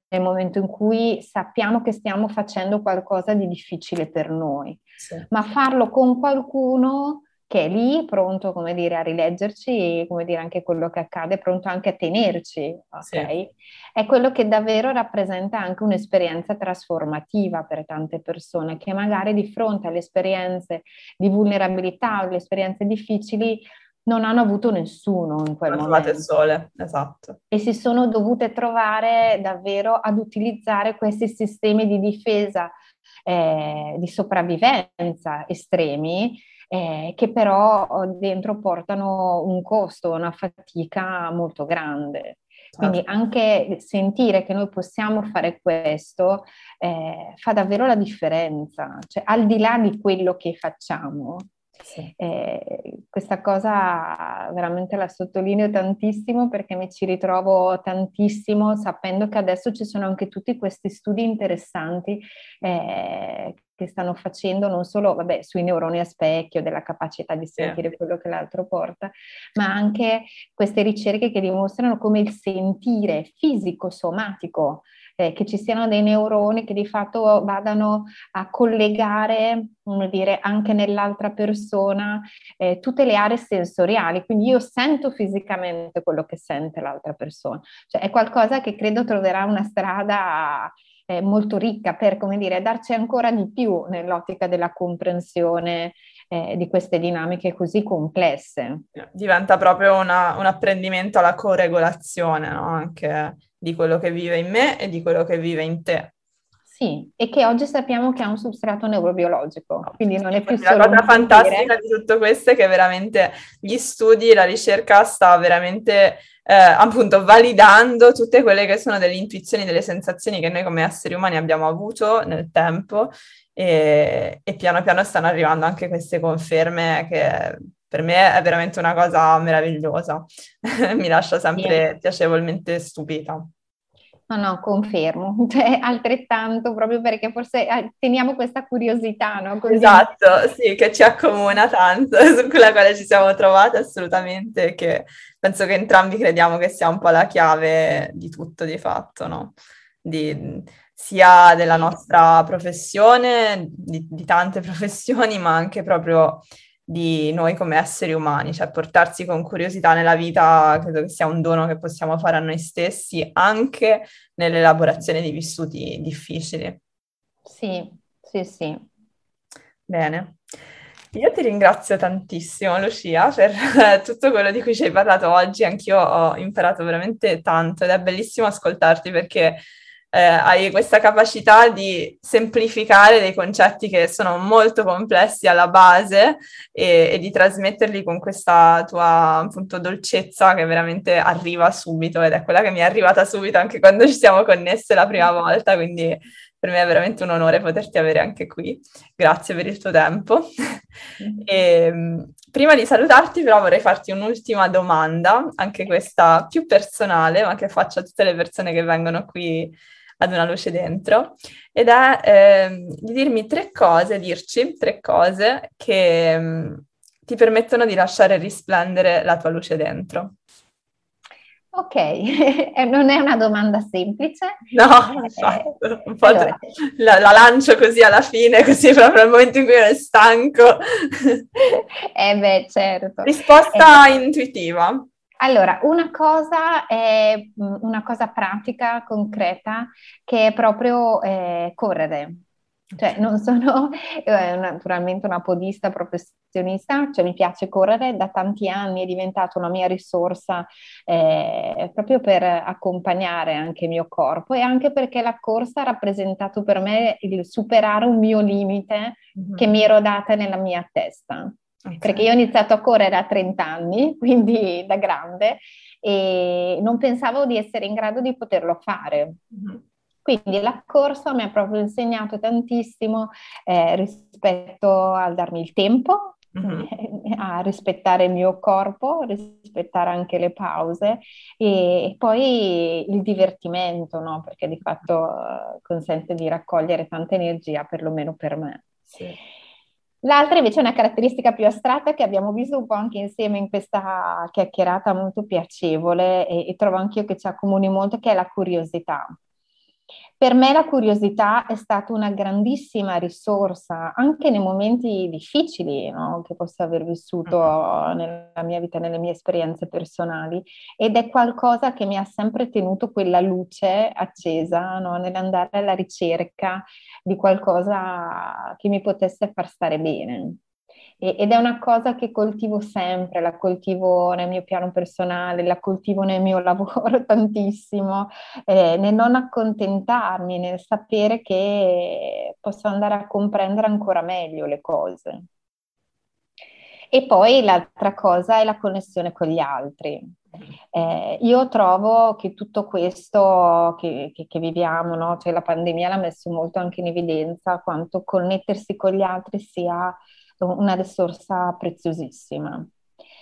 nel momento in cui sappiamo che stiamo facendo qualcosa di difficile per noi, sì. Ma farlo con qualcuno che è lì pronto, come dire, a rileggerci e, come dire, anche quello che accade, pronto anche a tenerci, ok? Sì. È quello che davvero rappresenta anche un'esperienza trasformativa per tante persone che magari di fronte alle esperienze di vulnerabilità o alle esperienze difficili non hanno avuto nessuno in quel non momento. Il sole, esatto. E si sono dovute trovare davvero ad utilizzare questi sistemi di difesa, eh, di sopravvivenza estremi, Eh, che però dentro portano un costo, una fatica molto grande. Quindi anche sentire che noi possiamo fare questo eh, fa davvero la differenza, cioè al di là di quello che facciamo. Sì. Eh, questa cosa veramente la sottolineo tantissimo perché mi ci ritrovo tantissimo sapendo che adesso ci sono anche tutti questi studi interessanti eh, che stanno facendo non solo vabbè, sui neuroni a specchio, della capacità di sentire yeah. quello che l'altro porta, ma anche queste ricerche che dimostrano come il sentire fisico-somatico, eh, che ci siano dei neuroni che di fatto vadano a collegare, come dire, anche nell'altra persona eh, tutte le aree sensoriali, quindi io sento fisicamente quello che sente l'altra persona, cioè è qualcosa che credo troverà una strada Eh, molto ricca per, come dire, darci ancora di più nell'ottica della comprensione eh, di queste dinamiche così complesse. Diventa proprio una, un apprendimento alla coregolazione, no? Anche di quello che vive in me e di quello che vive in te. Sì, e che oggi sappiamo che ha un substrato neurobiologico, quindi non è più solo... La cosa fantastica di tutto questo è che veramente gli studi, la ricerca sta veramente eh, appunto validando tutte quelle che sono delle intuizioni, delle sensazioni che noi come esseri umani abbiamo avuto nel tempo e, e piano piano stanno arrivando anche queste conferme che per me è veramente una cosa meravigliosa, mi lascia sempre sì. piacevolmente stupita. No, no, confermo, cioè, altrettanto, proprio perché forse teniamo questa curiosità, no? Così. Esatto, sì, che ci accomuna tanto, su quella quale ci siamo trovate assolutamente, che penso che entrambi crediamo che sia un po' la chiave di tutto, di fatto, no? Di, sia della nostra professione, di, di tante professioni, ma anche proprio di noi come esseri umani, cioè portarsi con curiosità nella vita credo che sia un dono che possiamo fare a noi stessi anche nell'elaborazione di vissuti difficili. Sì, sì, sì. Bene. Io ti ringrazio tantissimo, Lucia, per eh, tutto quello di cui ci hai parlato oggi. Anch'io ho imparato veramente tanto ed è bellissimo ascoltarti perché Eh, hai questa capacità di semplificare dei concetti che sono molto complessi alla base e, e di trasmetterli con questa tua appunto dolcezza che veramente arriva subito ed è quella che mi è arrivata subito anche quando ci siamo connesse la prima volta, quindi per me è veramente un onore poterti avere anche qui. Grazie per il tuo tempo. E, prima di salutarti però vorrei farti un'ultima domanda, anche questa più personale, ma che faccio a tutte le persone che vengono qui ad Una Luce Dentro, ed è eh, di dirmi tre cose, dirci tre cose che mh, ti permettono di lasciare risplendere la tua luce dentro. Ok, non è una domanda semplice. No, esatto. Un po' allora. la, la lancio così alla fine, così proprio al momento in cui ero stanco. Eh beh, certo. Risposta eh. intuitiva. Allora, una cosa è una cosa pratica, concreta, che è proprio eh, correre. Cioè non sono eh, naturalmente una podista professionista, cioè mi piace correre da tanti anni, è diventata una mia risorsa eh, proprio per accompagnare anche il mio corpo e anche perché la corsa ha rappresentato per me il superare un mio limite mm-hmm. che mi ero data nella mia testa. Okay. Perché io ho iniziato a correre a trenta anni, quindi da grande, e non pensavo di essere in grado di poterlo fare. Mm-hmm. Quindi la corsa mi ha proprio insegnato tantissimo eh, rispetto al darmi il tempo, mm-hmm. a rispettare il mio corpo, rispettare anche le pause e poi il divertimento, no? Perché di fatto consente di raccogliere tanta energia, perlomeno per me. Sì. L'altra invece è una caratteristica più astratta che abbiamo visto un po' anche insieme in questa chiacchierata molto piacevole e, e trovo anch'io che ci accomuni molto, che è la curiosità. Per me la curiosità è stata una grandissima risorsa anche nei momenti difficili, no? Che posso aver vissuto nella mia vita, nelle mie esperienze personali, ed è qualcosa che mi ha sempre tenuto quella luce accesa, no? Nell'andare alla ricerca di qualcosa che mi potesse far stare bene. Ed è una cosa che coltivo sempre, la coltivo nel mio piano personale, la coltivo nel mio lavoro tantissimo, eh, nel non accontentarmi, nel sapere che posso andare a comprendere ancora meglio le cose. E poi l'altra cosa è la connessione con gli altri. Eh, io trovo che tutto questo che, che, che viviamo, no? Cioè la pandemia l'ha messo molto anche in evidenza quanto connettersi con gli altri sia una risorsa preziosissima,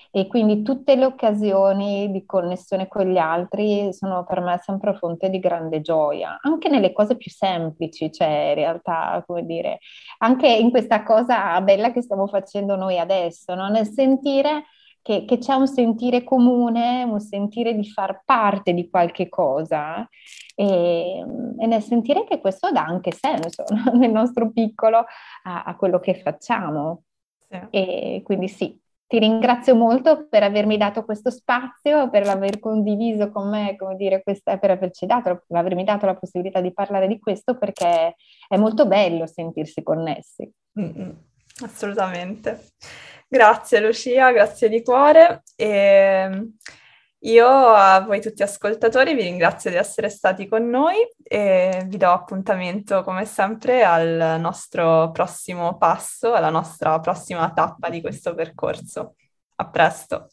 e quindi tutte le occasioni di connessione con gli altri sono per me sempre fonte di grande gioia, anche nelle cose più semplici, cioè in realtà, come dire, anche in questa cosa bella che stiamo facendo noi adesso, no? Nel sentire che, che c'è un sentire comune, un sentire di far parte di qualche cosa, E, e nel sentire che questo dà anche senso, no? Nel nostro piccolo a, a quello che facciamo. Sì. E quindi sì, ti ringrazio molto per avermi dato questo spazio, per aver condiviso con me, come dire, questa, per averci dato, per avermi dato la possibilità di parlare di questo, perché è molto bello sentirsi connessi. Mm-hmm. Assolutamente. Grazie Lucia, grazie di cuore. E... Io a voi tutti ascoltatori vi ringrazio di essere stati con noi e vi do appuntamento come sempre al nostro prossimo passo, alla nostra prossima tappa di questo percorso. A presto!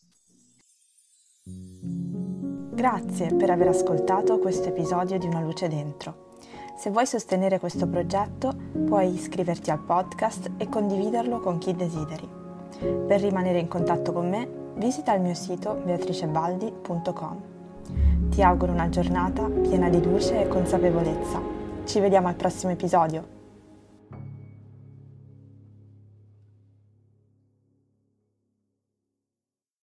Grazie per aver ascoltato questo episodio di Una Luce Dentro. Se vuoi sostenere questo progetto puoi iscriverti al podcast e condividerlo con chi desideri. Per rimanere in contatto con me visita il mio sito beatrice baldi punto com. Ti auguro una giornata piena di luce e consapevolezza. Ci vediamo al prossimo episodio!